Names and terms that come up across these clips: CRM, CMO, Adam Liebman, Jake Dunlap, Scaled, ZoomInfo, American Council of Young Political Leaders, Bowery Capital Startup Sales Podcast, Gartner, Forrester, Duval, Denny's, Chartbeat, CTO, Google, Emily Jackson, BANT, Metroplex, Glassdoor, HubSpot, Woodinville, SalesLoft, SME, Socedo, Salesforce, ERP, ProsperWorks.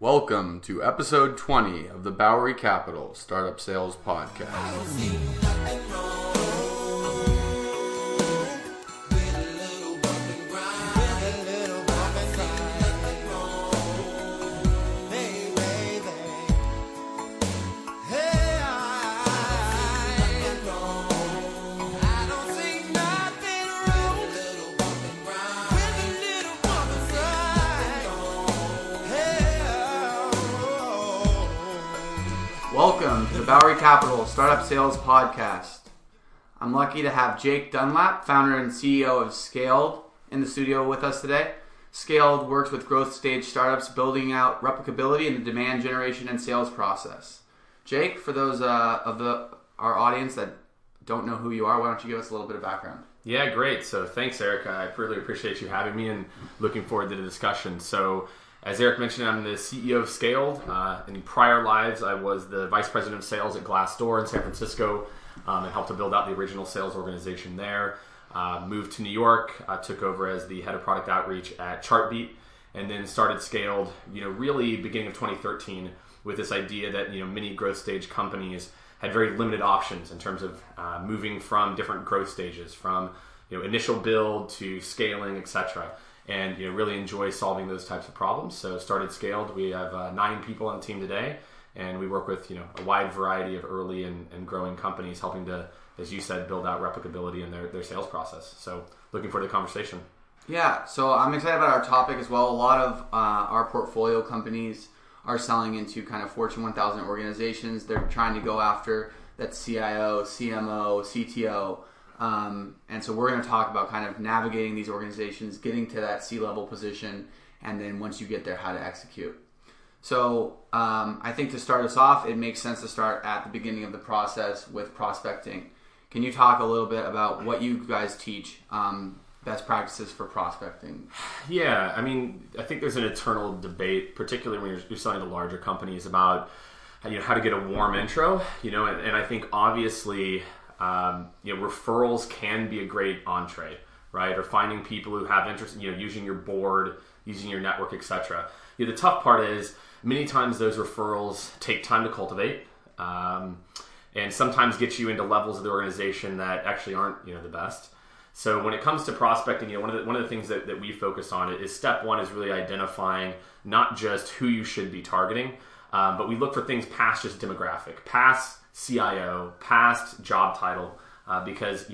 Welcome to episode 20 of the Bowery Capital Startup Sales Podcast. Bowery Capital Startup Sales Podcast. I'm lucky to have Jake Dunlap, founder and CEO of Scaled, in the studio with us today. Scaled works with growth stage startups, building out replicability in the demand generation and sales process. Jake, for those of our audience that don't know who you are, why don't you give us a little bit of background? Yeah, great. So thanks, Eric. I really appreciate you having me and looking forward to the discussion. So as Eric mentioned, I'm the CEO of Scaled. In prior lives, I was the vice president of sales at Glassdoor in San Francisco and helped to build out the original sales organization there. Moved to New York, took over as the head of product outreach at Chartbeat, and then started Scaled, really beginning of 2013 with this idea that, many growth stage companies had very limited options in terms of moving from different growth stages, from, initial build to scaling, etc. And really enjoy solving those types of problems. So started Scaled. We have 9 people on the team today, and we work with a wide variety of early and growing companies, helping to, as you said, build out replicability in their sales process. So looking forward to the conversation. Yeah, so I'm excited about our topic as well. A lot of our portfolio companies are selling into kind of Fortune 1000 organizations. They're trying to go after that CIO, CMO, CTO. And so we're going to talk about kind of navigating these organizations, getting to that C-level position, and then once you get there, how to execute. So I think to start us off, it makes sense to start at the beginning of the process with prospecting. Can you talk a little bit about what you guys teach, best practices for prospecting? Yeah, I think there's an eternal debate, particularly when you're selling to larger companies, about how to get a warm intro, and I think obviously referrals can be a great entree, right? Or finding people who have interest, using your board, using your network, etc. The tough part is many times those referrals take time to cultivate, and sometimes get you into levels of the organization that actually aren't, the best. So when it comes to prospecting, one of the things that we focus on is step one is really identifying not just who you should be targeting, but we look for things past just demographic, past CIO, past job title, because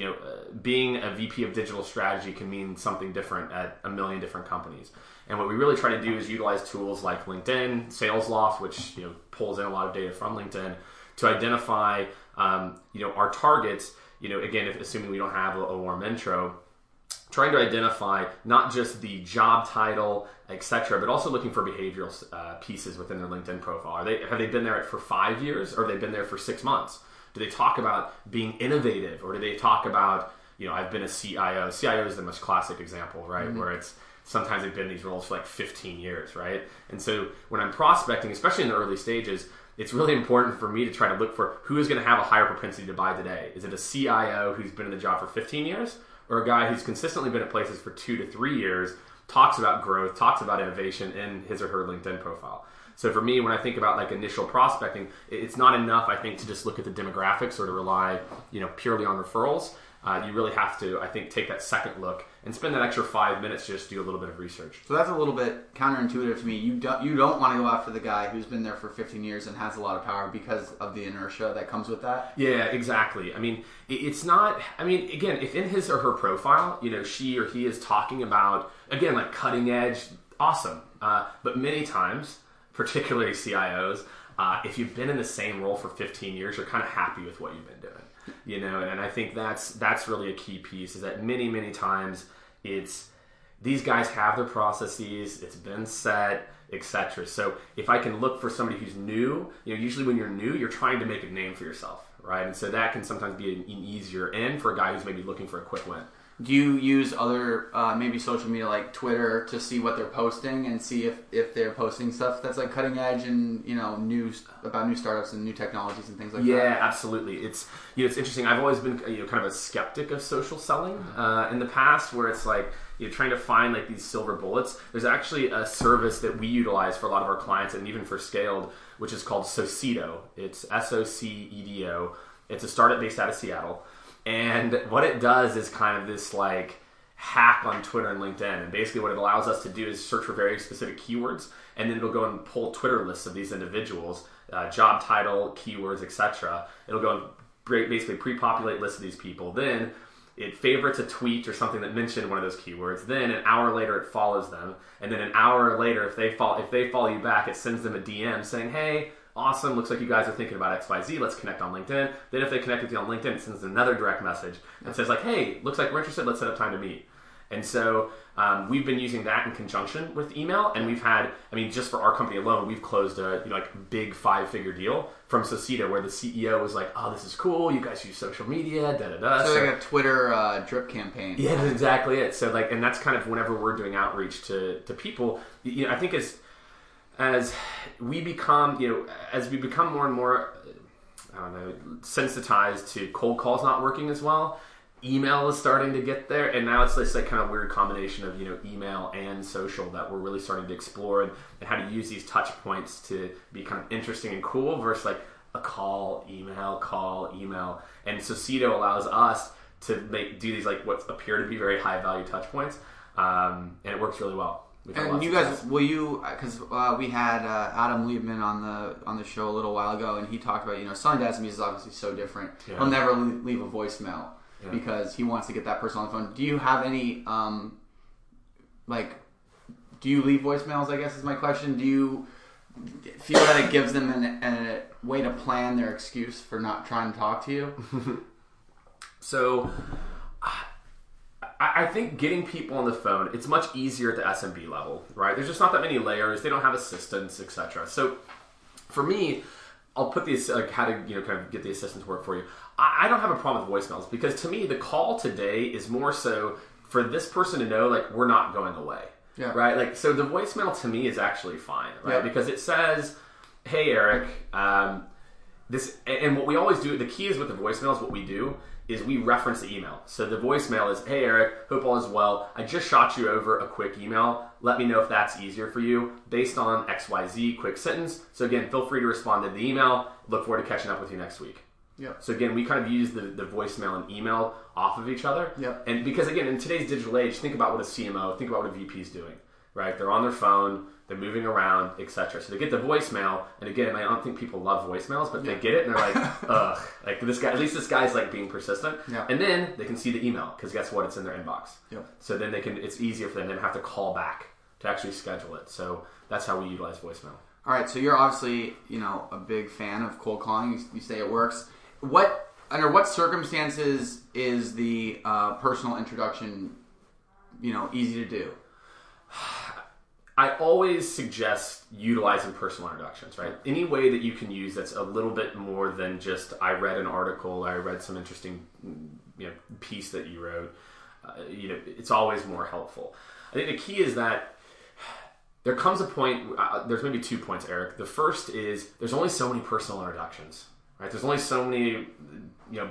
being a VP of digital strategy can mean something different at a million different companies. And what we really try to do is utilize tools like LinkedIn, SalesLoft, which pulls in a lot of data from LinkedIn, to identify our targets. Again, assuming we don't have a warm intro, trying to identify not just the job title, etc., but also looking for behavioral pieces within their LinkedIn profile. Have they been there for 5 years, or have they been there for 6 months? Do they talk about being innovative, or do they talk about, I've been a CIO? CIO is the most classic example, right? Mm-hmm. Where it's sometimes they've been in these roles for like 15 years, right? And so when I'm prospecting, especially in the early stages, it's really important for me to try to look for who is going to have a higher propensity to buy today. Is it a CIO who's been in the job for 15 years? Or a guy who's consistently been at places for 2 to 3 years, talks about growth, talks about innovation in his or her LinkedIn profile. So for me, when I think about like initial prospecting, it's not enough, I think, to just look at the demographics or to rely, purely on referrals. You really have to, I think, take that second look and spend that extra 5 minutes to just do a little bit of research. So that's a little bit counterintuitive to me. You don't want to go after the guy who's been there for 15 years and has a lot of power because of the inertia that comes with that. Yeah, exactly. It's not, again, if in his or her profile, she or he is talking about, again, like cutting edge, awesome. But many times, particularly CIOs, if you've been in the same role for 15 years, you're kind of happy with what you've been doing. And I think that's really a key piece, is that many times it's these guys have their processes, it's been set, etc. So if I can look for somebody who's new, usually when you're new, you're trying to make a name for yourself, right? And so that can sometimes be an easier end for a guy who's maybe looking for a quick win. Do you use other, maybe social media like Twitter, to see what they're posting and see if they're posting stuff that's like cutting edge and, news about new startups and new technologies and things like that? Yeah, absolutely. It's, it's interesting. I've always been, kind of a skeptic of social selling in the past, where it's like, you're trying to find like these silver bullets. There's actually a service that we utilize for a lot of our clients and even for Scaled, which is called Socedo. It's S-O-C-E-D-O. It's a startup based out of Seattle. And what it does is kind of this like hack on Twitter and LinkedIn. And basically what it allows us to do is search for very specific keywords, and then it'll go and pull Twitter lists of these individuals, job title, keywords, etc. It'll go and basically pre-populate lists of these people. Then it favorites a tweet or something that mentioned one of those keywords. Then an hour later, it follows them. And then an hour later, if they follow you back, it sends them a DM saying, hey, awesome, looks like you guys are thinking about XYZ, let's connect on LinkedIn. Then if they connect with you on LinkedIn, it sends them another direct message and says like, hey, looks like we're interested, let's set up time to meet. And so we've been using that in conjunction with email, and we've had, I mean, just for our company alone, we've closed a big 5-figure deal from Socedo, where the CEO was like, oh, this is cool, you guys use social media, da-da-da. So like a Twitter drip campaign. Yeah, that's exactly it. So like, and that's kind of whenever we're doing outreach to people, you know, I think as we become more and more, sensitized to cold calls not working as well, email is starting to get there, and now it's this like kind of weird combination of email and social that we're really starting to explore, and how to use these touch points to be kind of interesting and cool versus like a call, email, and Socedo allows us to do these like what appear to be very high value touch points, and it works really well. And you guys, because we had Adam Liebman on the show a little while ago, and he talked about, selling to SMEs is obviously so different. Yeah. He'll never leave a voicemail because he wants to get that person on the phone. Do you have any, do you leave voicemails, I guess is my question. Do you feel that it gives them a way to plan their excuse for not trying to talk to you? So I think getting people on the phone, it's much easier at the SMB level, right? There's just not that many layers. They don't have assistants, etc. So for me, I'll put these, how to kind of get the assistants to work for you. I don't have a problem with voicemails, because to me, the call today is more so for this person to know, like, we're not going away, right? Like, so the voicemail to me is actually fine, right? Yeah. Because it says, hey, Eric, this, and what we always do, the key is with the voicemails, what we do is we reference the email. So the voicemail is, hey Eric, hope all is well. I just shot you over a quick email. Let me know if that's easier for you based on XYZ, quick sentence. So again, feel free to respond to the email. Look forward to catching up with you next week. Yep. So again, we kind of use the voicemail and email off of each other. Yep. And because again, in today's digital age, think about what a CMO, think about what a VP is doing, right? They're on their phone, they're moving around, etc. So they get the voicemail, and again, I don't think people love voicemails, but they get it, and they're like, ugh. Like this guy, at least this guy's like being persistent. Yeah. And then they can see the email, because guess what? It's in their inbox. Yeah. So then it's easier for them to have to call back to actually schedule it. So that's how we utilize voicemail. All right, so you're obviously, a big fan of cold calling. You say it works. Under what circumstances is the personal introduction, easy to do? I always suggest utilizing personal introductions, right? Any way that you can use that's a little bit more than just, I read an article, I read some interesting piece that you wrote. It's always more helpful. I think the key is that there comes a point, there's maybe 2 points, Eric. The first is there's only so many personal introductions, right? There's only so many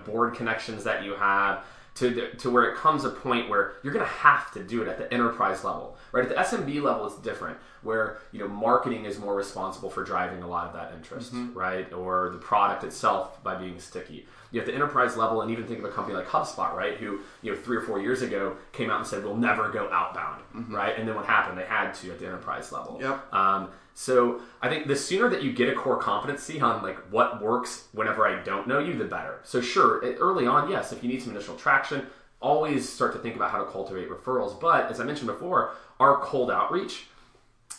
board connections that you have. To where it comes a point where you're going to have to do it at the enterprise level, right? At the SMB level, it's different, where marketing is more responsible for driving a lot of that interest, right? Or the product itself by being sticky. At the enterprise level, and even think of a company like HubSpot, right? Who 3 or 4 years ago came out and said we'll never go outbound, right? And then what happened? They had to at the enterprise level. Yep. So I think the sooner that you get a core competency on like what works whenever I don't know you, the better. So sure, early on, yes, if you need some initial traction, always start to think about how to cultivate referrals. But as I mentioned before, our cold outreach,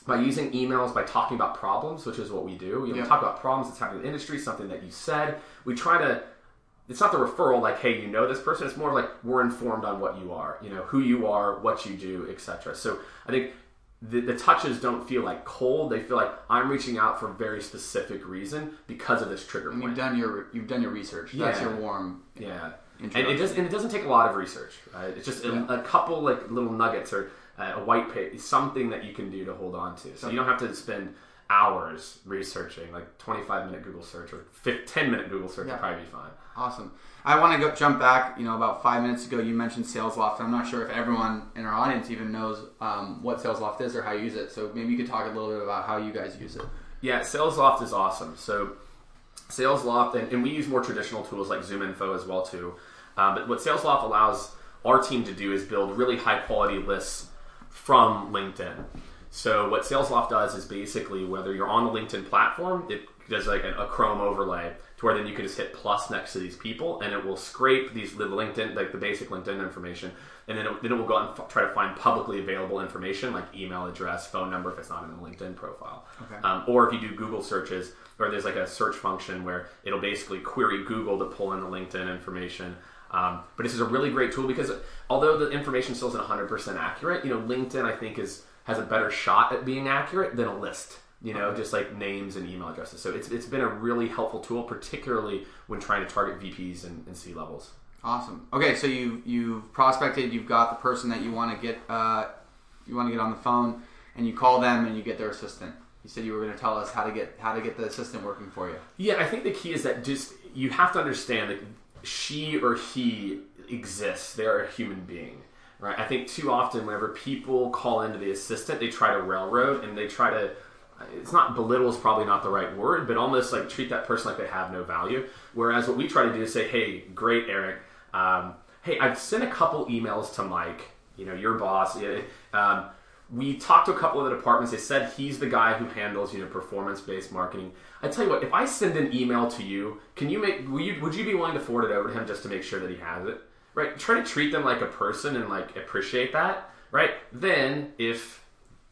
by using emails, by talking about problems, which is what we do. We talk about problems that's happening in the industry, something that you said. We try to, it's not the referral like, hey, this person. It's more like we're informed on what you are, who you are, what you do, etc. So I think the touches don't feel like cold. They feel like I'm reaching out for a very specific reason because of this trigger point. And you've done your research. Yeah. That's your warm introduction. And it doesn't take a lot of research. Right? It's just a couple like little nuggets or a white paper, something that you can do to hold on to. So you don't have to spend hours researching, like 25-minute Google search or 10-minute Google search would probably be fine. Awesome. I want to jump back, about 5 minutes ago, you mentioned SalesLoft. I'm not sure if everyone in our audience even knows what SalesLoft is or how you use it. So maybe you could talk a little bit about how you guys use it. Yeah, SalesLoft is awesome. So SalesLoft, and we use more traditional tools like ZoomInfo as well too. But what SalesLoft allows our team to do is build really high quality lists from LinkedIn. So what SalesLoft does is basically whether you're on the LinkedIn platform, it does like a Chrome overlay to where then you can just hit plus next to these people and it will scrape the LinkedIn, like the basic LinkedIn information, and then it will go out and try to find publicly available information like email address, phone number if it's not in the LinkedIn profile. Okay. Or if you do Google searches, or there's like a search function where it'll basically query Google to pull in the LinkedIn information. But this is a really great tool because although the information still isn't 100% accurate, LinkedIn I think has a better shot at being accurate than a list, just like names and email addresses. So it's been a really helpful tool, particularly when trying to target VPs and C-levels. Awesome. Okay, so you've prospected, you've got the person that you want to get on the phone, and you call them and you get their assistant. You said you were going to tell us how to get the assistant working for you. Yeah, I think the key is that just you have to understand that she or he exists. They're a human being, right? I think too often whenever people call into the assistant, they try to railroad and they try to, it's not belittle is probably not the right word, but almost like treat that person like they have no value. Whereas what we try to do is say, hey, great, Eric. Hey, I've sent a couple emails to Mike, your boss. We talked to a couple of the departments. They said he's the guy who handles, performance-based marketing. I tell you what, if I send an email to you, would you be willing to forward it over to him just to make sure that he has it? Right? Try to treat them like a person and like appreciate that, right? Then if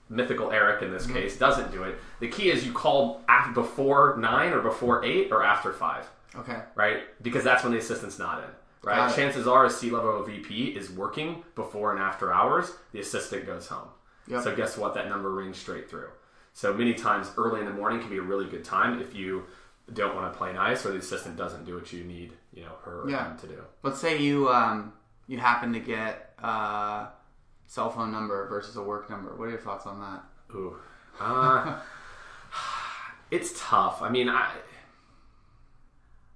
mythical Eric in this case doesn't do it, the key is you call before 9 or before 8 or after 5. Okay. Right? Because that's when the assistant's not in. Right? Chances are a C-level VP is working before and after hours. The assistant goes home. Yep. So guess what? That number rings straight through. So many times early in the morning can be a really good time if you don't want to play nice or the assistant doesn't do what you need, her or him to do. Let's say you happen to get a cell phone number versus a work number. What are your thoughts on that? Ooh. It's tough. I mean,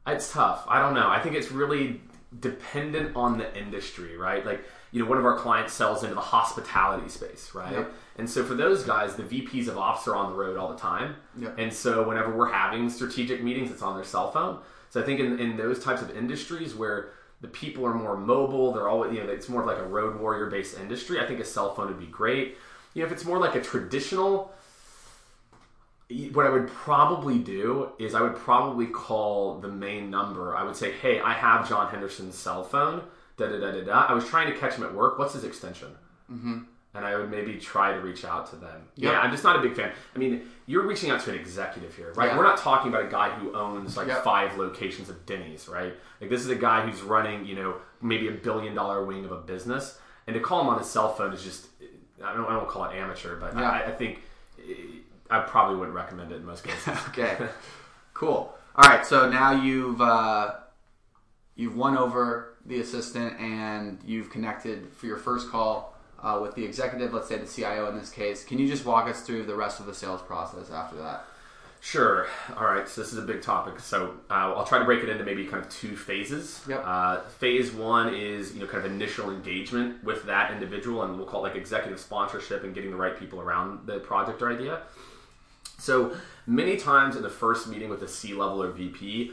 it's tough. I don't know. I think it's really dependent on the industry, right? Like, one of our clients sells into the hospitality space, right? Yep. And so for those guys, the VPs of ops are on the road all the time. Yep. And so whenever we're having strategic meetings, it's on their cell phone. So I think in those types of industries where the people are more mobile, they're always, it's more of like a road warrior based industry, I think a cell phone would be great. If it's more like a traditional, what I would probably do is I would probably call the main number. I would say, hey, I have John Henderson's cell phone. I was trying to catch him at work. What's his extension? Mm-hmm. And I would maybe try to reach out to them. Yep. Yeah, I'm just not a big fan. I mean, you're reaching out to an executive here, right? Yeah. We're not talking about a guy who owns like 5 locations of Denny's, right? Like this is a guy who's running, maybe $1 billion wing of a business. And to call him on his cell phone is just, I don't call it amateur, but I think I probably wouldn't recommend it in most cases. Okay, cool. All right, so now you've won over the assistant and you've connected for your first call with the executive, let's say the CIO in this case. Can you just walk us through the rest of the sales process after that? Sure. All right. So this is a big topic. So I'll try to break it into maybe kind of 2 phases. Yep. Phase 1 is, kind of initial engagement with that individual, and we'll call it like executive sponsorship and getting the right people around the project or idea. So many times in the first meeting with a C-level or VP,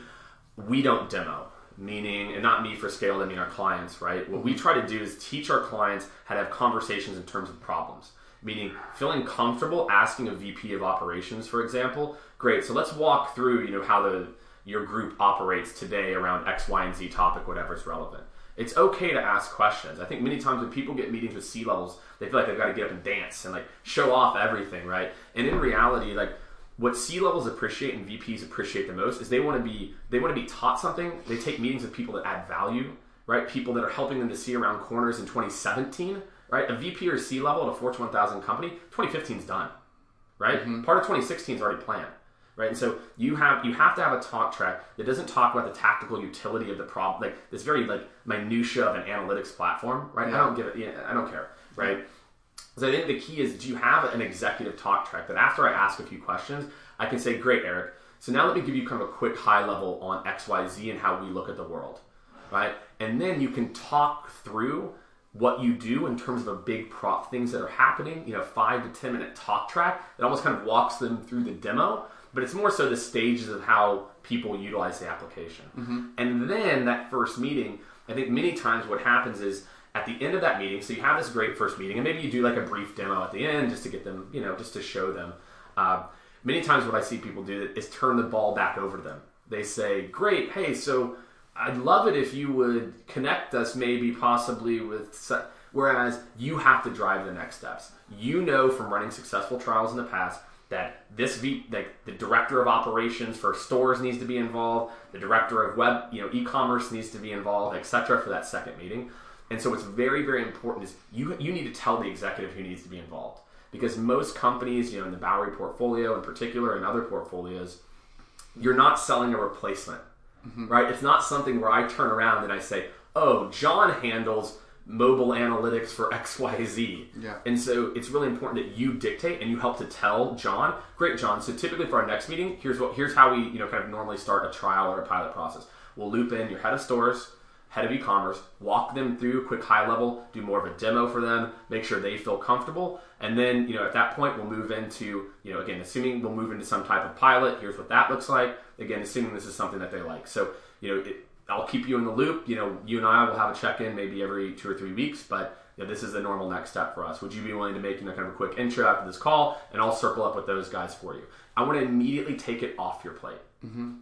we don't demo. Meaning, and not me for Scaled, I mean our clients, right? What we try to do is teach our clients how to have conversations in terms of problems. Meaning, feeling comfortable asking a VP of operations, for example, great, so let's walk through, how your group operates today around X, Y, and Z topic, whatever's relevant. It's okay to ask questions. I think many times when people get meetings with C-levels, they feel like they've got to get up and dance and like show off everything, right? And in reality, like, what C-levels appreciate and VPs appreciate the most is they want to be taught something. They take meetings with people that add value, right? People that are helping them to see around corners in 2017, right? A VP or C-level at a Fortune 1000 company, 2015 is done, right? Mm-hmm. Part of 2016 is already planned, right? And so you have to have a talk track that doesn't talk about the tactical utility of the problem, like this very like minutia of an analytics platform, right? Yeah. I don't care, right? So I think the key is, do you have an executive talk track that after I ask a few questions, I can say, great, Eric, so now let me give you kind of a quick high level on XYZ and how we look at the world, right? And then you can talk through what you do in terms of a big prop, things that are happening, you know, 5 to 10 minute talk track. It almost kind of walks them through the demo, but it's more so the stages of how people utilize the application. Mm-hmm. And then that first meeting, I think many times what happens is at the end of that meeting, so you have this great first meeting, and maybe you do like a brief demo at the end just to get them, you know, just to show them. Many times what I see people do is turn the ball back over to them. They say, great, hey, so I'd love it if you would connect us maybe possibly with, whereas you have to drive the next steps. You know from running successful trials in the past that this like the director of operations for stores needs to be involved, the director of web, you know, e-commerce needs to be involved, et cetera, for that second meeting. And so what's very, very important is you need to tell the executive who needs to be involved, because most companies, you know, in the Bowery portfolio in particular and other portfolios, you're not selling a replacement. Mm-hmm. Right? It's not something where I turn around and I say, oh, John handles mobile analytics for XYZ. Yeah. And so it's really important that you dictate and you help to tell John, great, John, so typically for our next meeting, here's how we, you know, kind of normally start a trial or a pilot process. We'll loop in your head of stores, head of e-commerce, walk them through quick high level, do more of a demo for them, make sure they feel comfortable. And then, you know, at that point, we'll move into, you know, again, assuming we'll move into some type of pilot, here's what that looks like. Again, assuming this is something that they like. So, you know, I'll keep you in the loop. You know, you and I will have a check-in maybe every 2 or 3 weeks, but you know, this is the normal next step for us. Would you be willing to make, you know, kind of a quick intro after this call, and I'll circle up with those guys for you. I want to immediately take it off your plate.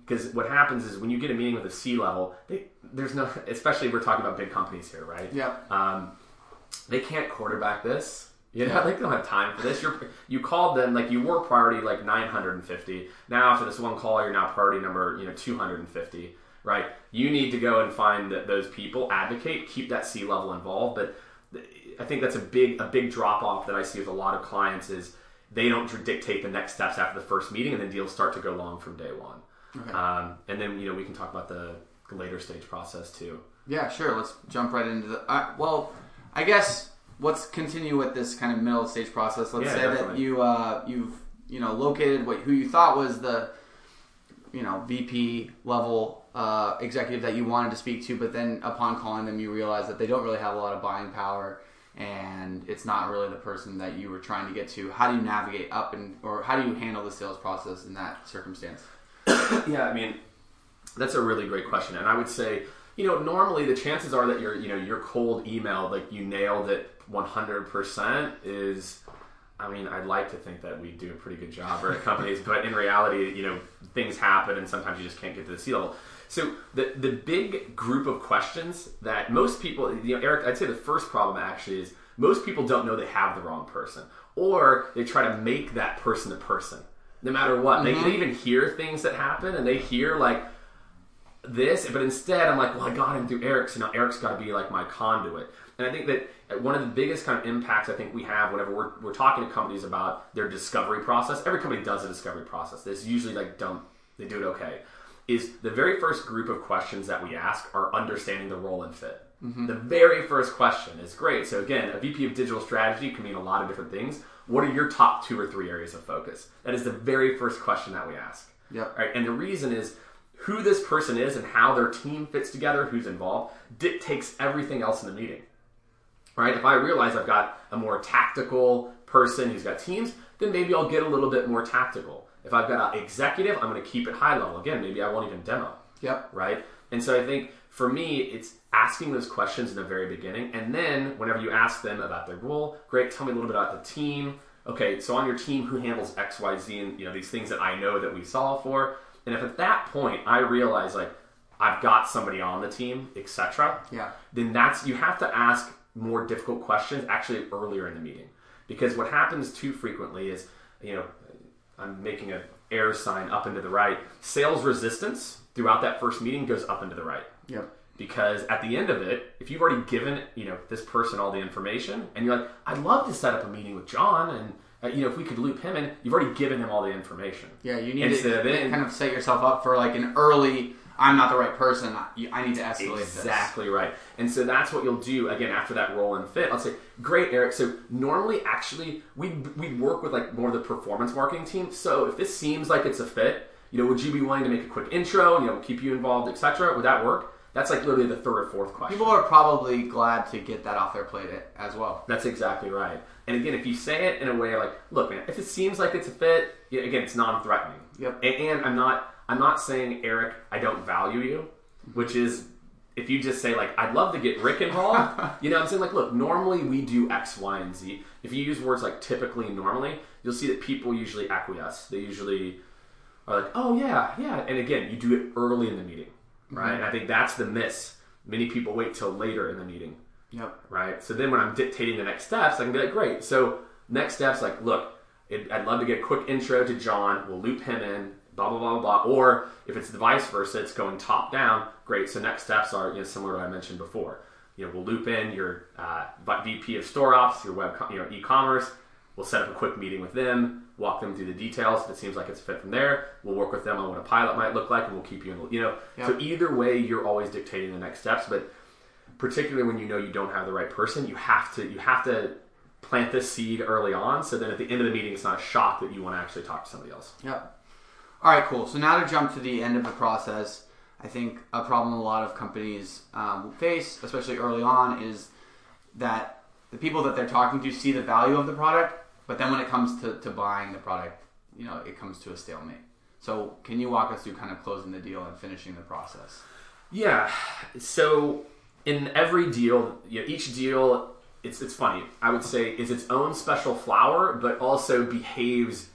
Because what happens is when you get a meeting with a C-level, there's no, especially we're talking about big companies here, right? Yeah. They can't quarterback this. You know, like they don't have time for this. You called them, like you were priority like 950. Now for this one call, you're now priority number, you know, 250, right? You need to go and find those people, advocate, keep that C-level involved. But I think that's a big drop-off that I see with a lot of clients is they don't dictate the next steps after the first meeting, and then deals start to go long from day one. Okay. And then, you know, we can talk about the later stage process too. Yeah, sure. Let's jump right into the... well, I guess let's continue with this kind of middle stage process. Let's say definitely. That you've located who you thought was the, you know, VP level executive that you wanted to speak to, but then upon calling them, you realize that they don't really have a lot of buying power, and it's not really the person that you were trying to get to. How do you navigate up or how do you handle the sales process in that circumstance? Yeah, I mean, that's a really great question. And I would say, you know, normally the chances are that your cold email, like you nailed it 100% is, I mean, I'd like to think that we do a pretty good job at companies, but in reality, you know, things happen and sometimes you just can't get to the C level. So the big group of questions that most people, you know, Eric, I'd say the first problem actually is most people don't know they have the wrong person, or they try to make that person a person. No matter what. Mm-hmm. They even hear things that happen, and they hear, like, this. But instead, I'm like, well, I got him through Eric, so now Eric's got to be, like, my conduit. And I think that one of the biggest kind of impacts I think we have whenever we're talking to companies about their discovery process, every company does a discovery process. It's usually, like, they do it okay, is the very first group of questions that we ask are understanding the role and fit. Mm-hmm. The very first question is great. So, again, a VP of digital strategy can mean a lot of different things. What are your top 2 or 3 areas of focus? That is the very first question that we ask. Yeah. Right? And the reason is who this person is and how their team fits together, who's involved, dictates everything else in the meeting. Right? If I realize I've got a more tactical person who's got teams, then maybe I'll get a little bit more tactical. If I've got an executive, I'm going to keep it high level. Again, maybe I won't even demo. Yep. Right? And so I think for me, it's asking those questions in the very beginning. And then whenever you ask them about their role, great, tell me a little bit about the team. Okay, so on your team, who handles X, Y, Z, and you know these things that I know that we solve for. And if at that point I realize like I've got somebody on the team, etc., yeah, then that's you have to ask more difficult questions actually earlier in the meeting. Because what happens too frequently is, you know, I'm making an air sign up into the right. Sales resistance throughout that first meeting goes up into the right. Yep. Because at the end of it, if you've already given, you know, this person all the information and you're like, I'd love to set up a meeting with John and, you know, if we could loop him in, you've already given him all the information. Yeah, you need to kind of set yourself up for like an early, I'm not the right person. I need to escalate this. Exactly right. And so that's what you'll do, again, after that role and fit. I'll say, great, Eric. So normally, actually, we work with like more of the performance marketing team. So if this seems like it's a fit, you know, would you be willing to make a quick intro and, you know, keep you involved, et cetera? Would that work? That's like literally the third or fourth question. People are probably glad to get that off their plate as well. That's exactly right. And again, if you say it in a way like, look, man, if it seems like it's a fit, again, it's non-threatening. Yep. And I'm not saying, Eric, I don't value you, which is, if you just say like, I'd love to get Rick involved, you know, I'm saying like, look, normally we do X, Y, and Z. If you use words like typically, normally, you'll see that people usually acquiesce. They usually are like, oh yeah, yeah. And again, you do it early in the meeting. Right, and I think that's the miss. Many people wait till later in the meeting. Yep. Right. So then when I'm dictating the next steps, I can be like, great. So next steps, like, look, I'd love to get a quick intro to John. We'll loop him in. Blah blah blah blah. Or if it's the vice versa, it's going top down. Great. So next steps are, you know, similar to what I mentioned before. You know, we'll loop in your VP of store ops, your web, you know, e-commerce. We'll set up a quick meeting with them. Walk them through the details. If it seems like it's fit from there, we'll work with them on what a pilot might look like, and we'll keep you in the, you know. Yep. So either way, you're always dictating the next steps. But particularly when you know you don't have the right person, you have to plant this seed early on. So then at the end of the meeting, it's not a shock that you want to actually talk to somebody else. Yep. All right, cool. So now to jump to the end of the process, I think a problem a lot of companies face, especially early on, is that the people that they're talking to see the value of the product. But then when it comes to buying the product, you know, it comes to a stalemate. So can you walk us through kind of closing the deal and finishing the process? Yeah. So in every deal, you know, each deal, it's funny. I would say is its own special flower, but also behaves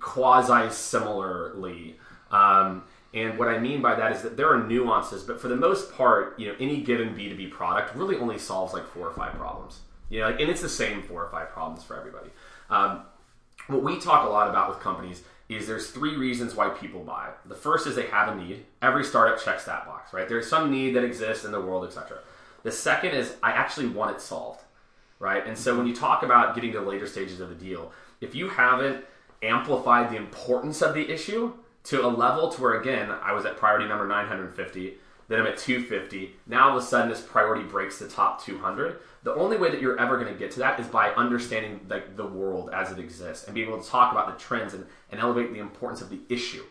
quasi-similarly. And what I mean by that is that there are nuances, but for the most part, you know, any given B2B product really only solves like 4 or 5 problems. You know, like, and it's the same 4 or 5 problems for everybody. What we talk a lot about with companies is there's 3 reasons why people buy. The first is they have a need. Every startup checks that box, right? There's some need that exists in the world, etc. The second is I actually want it solved, right? And so when you talk about getting to the later stages of a deal, if you haven't amplified the importance of the issue to a level to where, again, I was at priority number 950, then I'm at 250. Now all of a sudden this priority breaks the top 200. The only way that you're ever going to get to that is by understanding like the world as it exists and being able to talk about the trends and elevate the importance of the issue,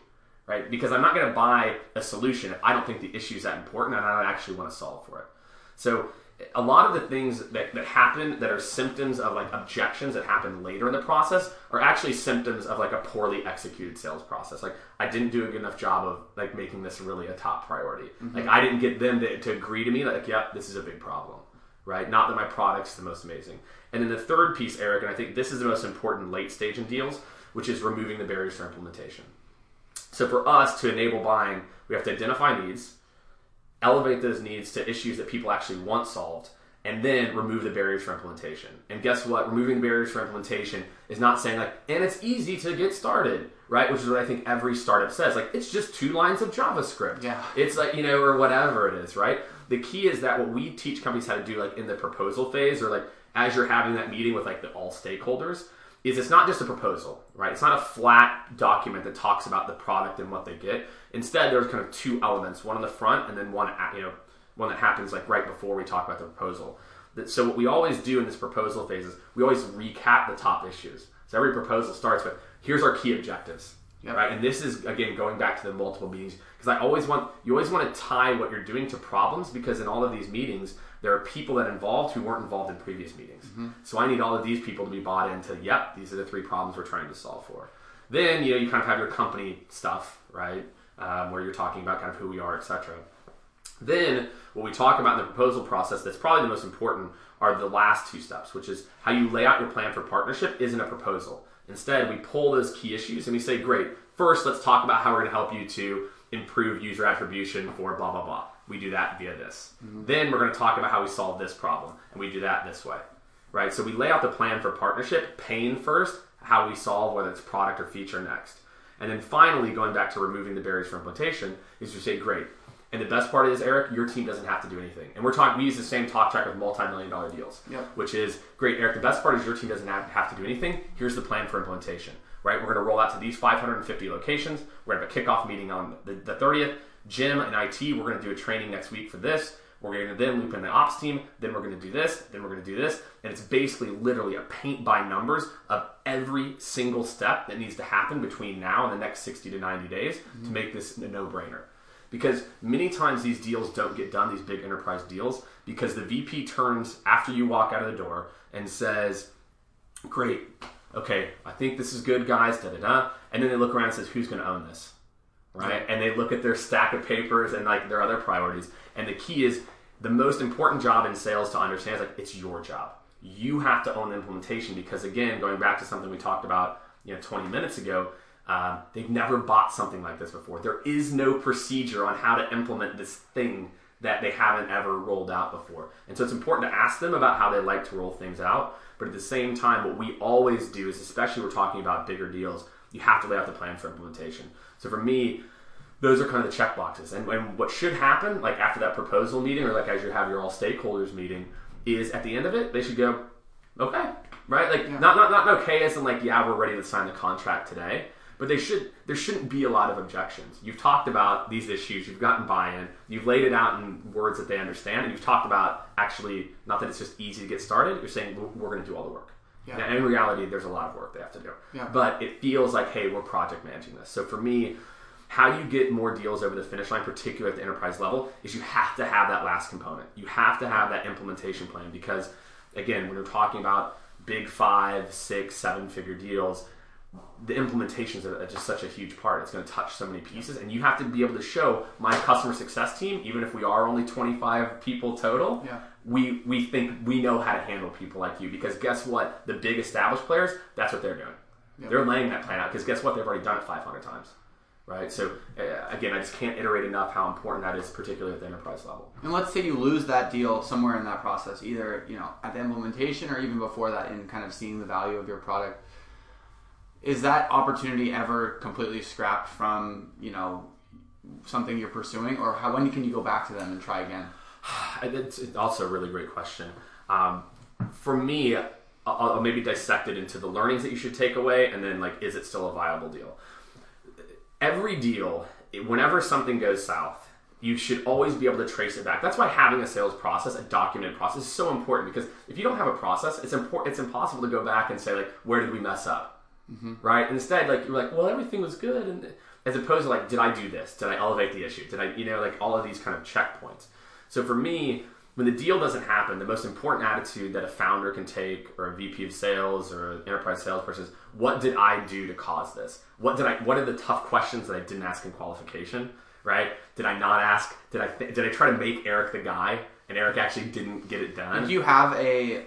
right? Because I'm not going to buy a solution if I don't think the issue is that important and I don't actually want to solve for it. So a lot of the things that happen that are symptoms of like objections that happen later in the process are actually symptoms of like a poorly executed sales process. Like I didn't do a good enough job of like making this really a top priority. Mm-hmm. Like I didn't get them to agree to me like, yep, this is a big problem. Right? Not that my product's the most amazing. And then the third piece, Eric, and I think this is the most important late stage in deals, which is removing the barriers for implementation. So for us to enable buying, we have to identify needs, elevate those needs to issues that people actually want solved, and then remove the barriers for implementation. And guess what? Removing the barriers for implementation is not saying like, and it's easy to get started, right? Which is what I think every startup says. Like, it's just 2 lines of JavaScript. Yeah. It's like, you know, or whatever it is, right? The key is that what we teach companies how to do like in the proposal phase or like as you're having that meeting with like the all stakeholders is it's not just a proposal, right? It's not a flat document that talks about the product and what they get. Instead, there's kind of 2 elements, one on the front and then one, you know, one that happens like right before we talk about the proposal. So what we always do in this proposal phase is we always recap the top issues. So every proposal starts with, here's our key objectives, yep. Right? And this is, again, going back to the multiple meetings, because you always want to tie what you're doing to problems, because in all of these meetings, there are people that involved who weren't involved in previous meetings. Mm-hmm. So I need all of these people to be bought into, yep, these are the 3 problems we're trying to solve for. Then, you know, you kind of have your company stuff, right? Where you're talking about kind of who we are, etc. Then what we talk about in the proposal process that's probably the most important are the last 2 steps, which is how you lay out your plan for partnership isn't a proposal. Instead, we pull those key issues and we say, great, first let's talk about how we're going to help you to improve user attribution for blah, blah, blah. We do that via this. Mm-hmm. Then we're going to talk about how we solve this problem, and we do that this way, right? So we lay out the plan for partnership, pain first, how we solve, whether it's product or feature next. And then finally, going back to removing the barriers for implementation, is you say, great. And the best part is, Eric, your team doesn't have to do anything. And we use the same talk track with multi-million-dollar deals, yep. Which is, great, Eric, the best part is your team doesn't have to do anything. Here's the plan for implementation. right? We're going to roll out to these 550 locations. We're going to have a kickoff meeting on the 30th. Jim and IT, we're going to do a training next week for this. We're going to then loop in the ops team. Then we're going to do this. Then we're going to do this. And it's basically literally a paint by numbers of every single step that needs to happen between now and the next 60 to 90 days to make this a no-brainer. Because many times these deals don't get done, these big enterprise deals, because the VP turns after you walk out of the door and says, great, okay, I think this is good, guys, da-da-da. And then they look around and says, who's going to own this? Right? And they look at their stack of papers and like their other priorities. And the key is the most important job in sales to understand is like it's your job. You have to own the implementation because again, going back to something we talked about 20 minutes ago, they've never bought something like this before. There is no procedure on how to implement this thing that they haven't ever rolled out before. And so it's important to ask them about how they like to roll things out. But at the same time, what we always do is, especially we're talking about bigger deals, you have to lay out the plan for implementation. So for me, those are kind of the check boxes. And what should happen, like after that proposal meeting or like as you have your all stakeholders meeting, is at the end of it, they should go, okay, right? Like not okay as in like, yeah, we're ready to sign the contract today. But there shouldn't be a lot of objections. You've talked about these issues. You've gotten buy-in. You've laid it out in words that they understand. And you've talked about actually, not that it's just easy to get started. You're saying, we're going to do all the work. Yeah. Now, in reality, there's a lot of work they have to do. Yeah. But it feels like, hey, we're project managing this. So for me, how you get more deals over the finish line, particularly at the enterprise level, is you have to have that last component. You have to have that implementation plan because, again, when we're talking about big 5, 6, 7-figure deals, the implementations are just such a huge part. It's going to touch so many pieces. And you have to be able to show my customer success team, even if we are only 25 people total, we think we know how to handle people like you. Because guess what? The big established players, that's what they're doing. Yep. They're laying that plan out. Because guess what? They've already done it 500 times. Right? So, again, I just can't iterate enough how important that is, particularly at the enterprise level. And let's say you lose that deal somewhere in that process, either at the implementation or even before that in kind of seeing the value of your product. Is that opportunity ever completely scrapped from, something you're pursuing? Or when can you go back to them and try again? It's also a really great question. For me, I'll maybe dissect it into the learnings that you should take away and then, like, is it still a viable deal? Every deal, whenever something goes south, you should always be able to trace it back. That's why having a sales process, a documented process, is so important. Because if you don't have a process, it's impossible to go back and say, like, where did we mess up? Mm-hmm. Right? Instead, like, you're like, well, everything was good. And as opposed to like, did I do this? Did I elevate the issue? Did I, like all of these kind of checkpoints. So for me, when the deal doesn't happen, the most important attitude that a founder can take or a VP of sales or an enterprise salesperson is, what did I do to cause this? What are the tough questions that I didn't ask in qualification? Right? Did I not ask? Did I try to make Eric the guy and Eric actually didn't get it done? Do you have a,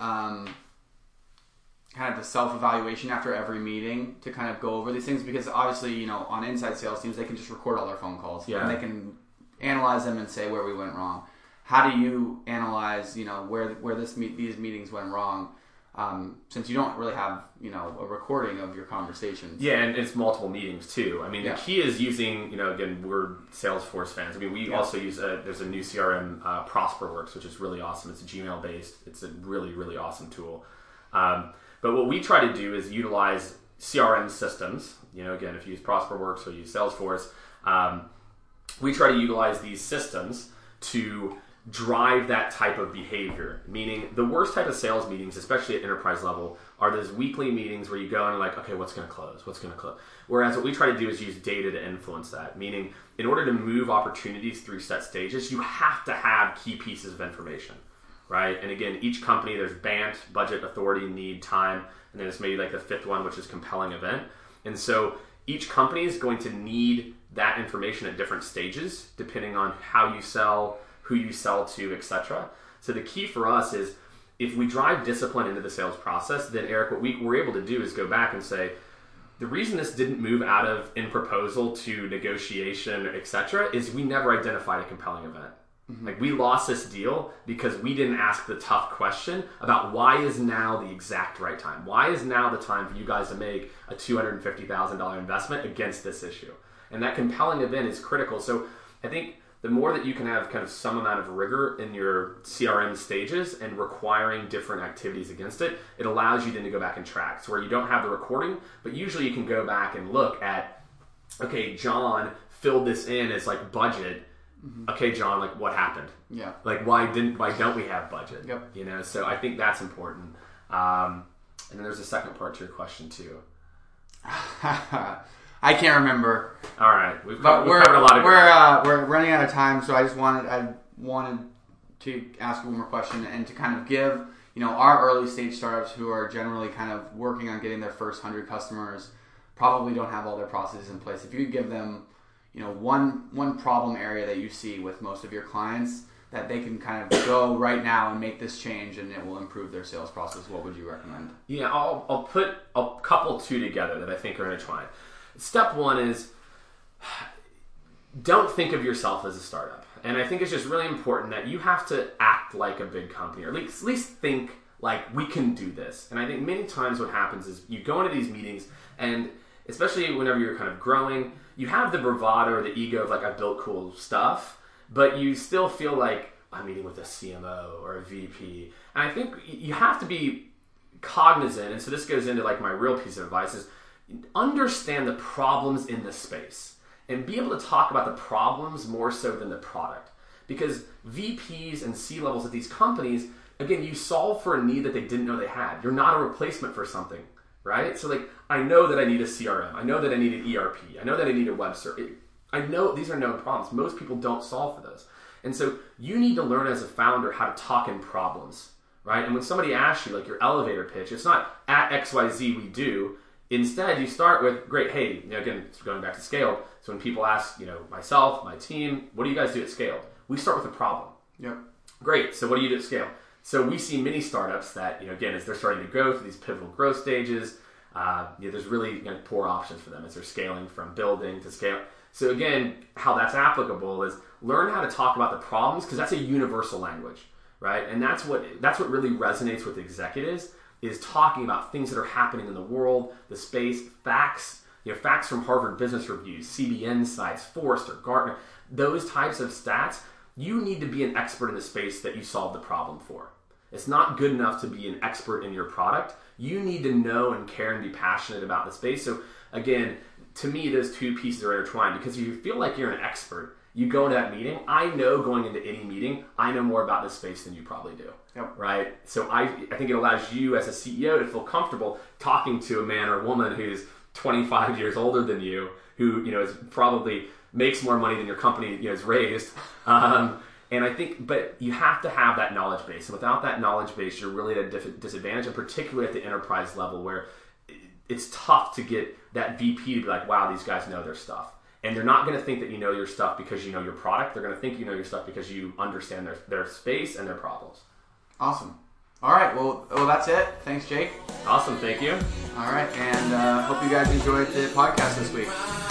kind of a self-evaluation after every meeting to kind of go over these things? Because obviously, on inside sales teams, they can just record all their phone calls and they can analyze them and say where we went wrong. How do you analyze, where these meetings went wrong? Since you don't really have, a recording of your conversations. Yeah, and it's multiple meetings too. I mean, the key is using, again, we're Salesforce fans. I mean, we also use, there's a new CRM, ProsperWorks, which is really awesome. It's Gmail-based. It's a really, really awesome tool. But what we try to do is utilize CRM systems. Again, if you use ProsperWorks or you use Salesforce, we try to utilize these systems to drive that type of behavior. Meaning, the worst type of sales meetings, especially at enterprise level, are those weekly meetings where you go and you're like, okay, what's going to close? What's going to close? Whereas what we try to do is use data to influence that. Meaning, in order to move opportunities through set stages, you have to have key pieces of information. Right? And again, each company, there's BANT, budget, authority, need, time, and then it's maybe like the fifth one, which is compelling event. And so each company is going to need that information at different stages, depending on how you sell, who you sell to, etc. So the key for us is if we drive discipline into the sales process, then Eric, what we were able to do is go back and say, the reason this didn't move out of in proposal to negotiation, etc., is we never identified a compelling event. Like, we lost this deal because we didn't ask the tough question about why is now the exact right time? Why is now the time for you guys to make a $250,000 investment against this issue? And that compelling event is critical. So I think the more that you can have kind of some amount of rigor in your CRM stages and requiring different activities against it, it allows you then to go back and track. So where you don't have the recording, but usually you can go back and look at, okay, John filled this in as like budget. Mm-hmm. Okay, John, like what happened? Yeah. Like why don't we have budget? Yep. You know, so I think that's important. And then there's a second part to your question too. I can't remember. All right, we've covered a lot of we're running out of time, so I wanted to ask one more question and to kind of give, you know, our early stage startups who are generally kind of working on getting their first 100 customers probably don't have all their processes in place. If you could give them, you know, one problem area that you see with most of your clients that they can kind of go right now and make this change and it will improve their sales process, what would you recommend? Yeah, I'll put a couple two together that I think are intertwined. Step one is don't think of yourself as a startup. And I think it's just really important that you have to act like a big company, or at least think like we can do this. And I think many times what happens is you go into these meetings, and especially whenever you're kind of growing, you have the bravado or the ego of like, I've built cool stuff, but you still feel like I'm meeting with a CMO or a VP. And I think you have to be cognizant. And so this goes into like my real piece of advice is, understand the problems in the space and be able to talk about the problems more so than the product, because VPs and C-levels at these companies, again, you solve for a need that they didn't know they had. You're not a replacement for something, right? So like, I know that I need a CRM. I know that I need an ERP. I know that I need a web server. I know these are known problems. Most people don't solve for those. And so you need to learn as a founder how to talk in problems, right? And when somebody asks you like your elevator pitch, it's not at XYZ we do. Instead, you start with, great, hey, you know, again, going back to Scaled, so when people ask, you know, myself, my team, what do you guys do at Scaled? We start with a problem. Yep. Great, so what do you do at Scaled? So we see many startups that, you know, again, as they're starting to go through these pivotal growth stages, you know, there's really, you know, poor options for them as they're scaling from building to scale. So again, how that's applicable is learn how to talk about the problems, because that's a universal language, right? And that's what really resonates with executives, is talking about things that are happening in the world, the space, facts, you know, facts from Harvard Business Review, CBN sites, Forrester, Gartner, those types of stats. You need to be an expert in the space that you solve the problem for. It's not good enough to be an expert in your product. You need to know and care and be passionate about the space. So again, to me, those two pieces are intertwined, because you feel like you're an expert. You go into that meeting, I know going into any meeting, I know more about this space than you probably do, yep. Right? So I think it allows you as a CEO to feel comfortable talking to a man or a woman who's 25 years older than you, who, you know, is probably makes more money than your company, you know, is raised. And I think, but you have to have that knowledge base. And without that knowledge base, you're really at a disadvantage, and particularly at the enterprise level where it's tough to get that VP to be like, wow, these guys know their stuff. And they're not going to think that you know your stuff because you know your product. They're going to think you know your stuff because you understand their space and their problems. Awesome. All right. Well, that's it. Thanks, Jake. Awesome. Thank you. All right. And hope you guys enjoyed the podcast this week.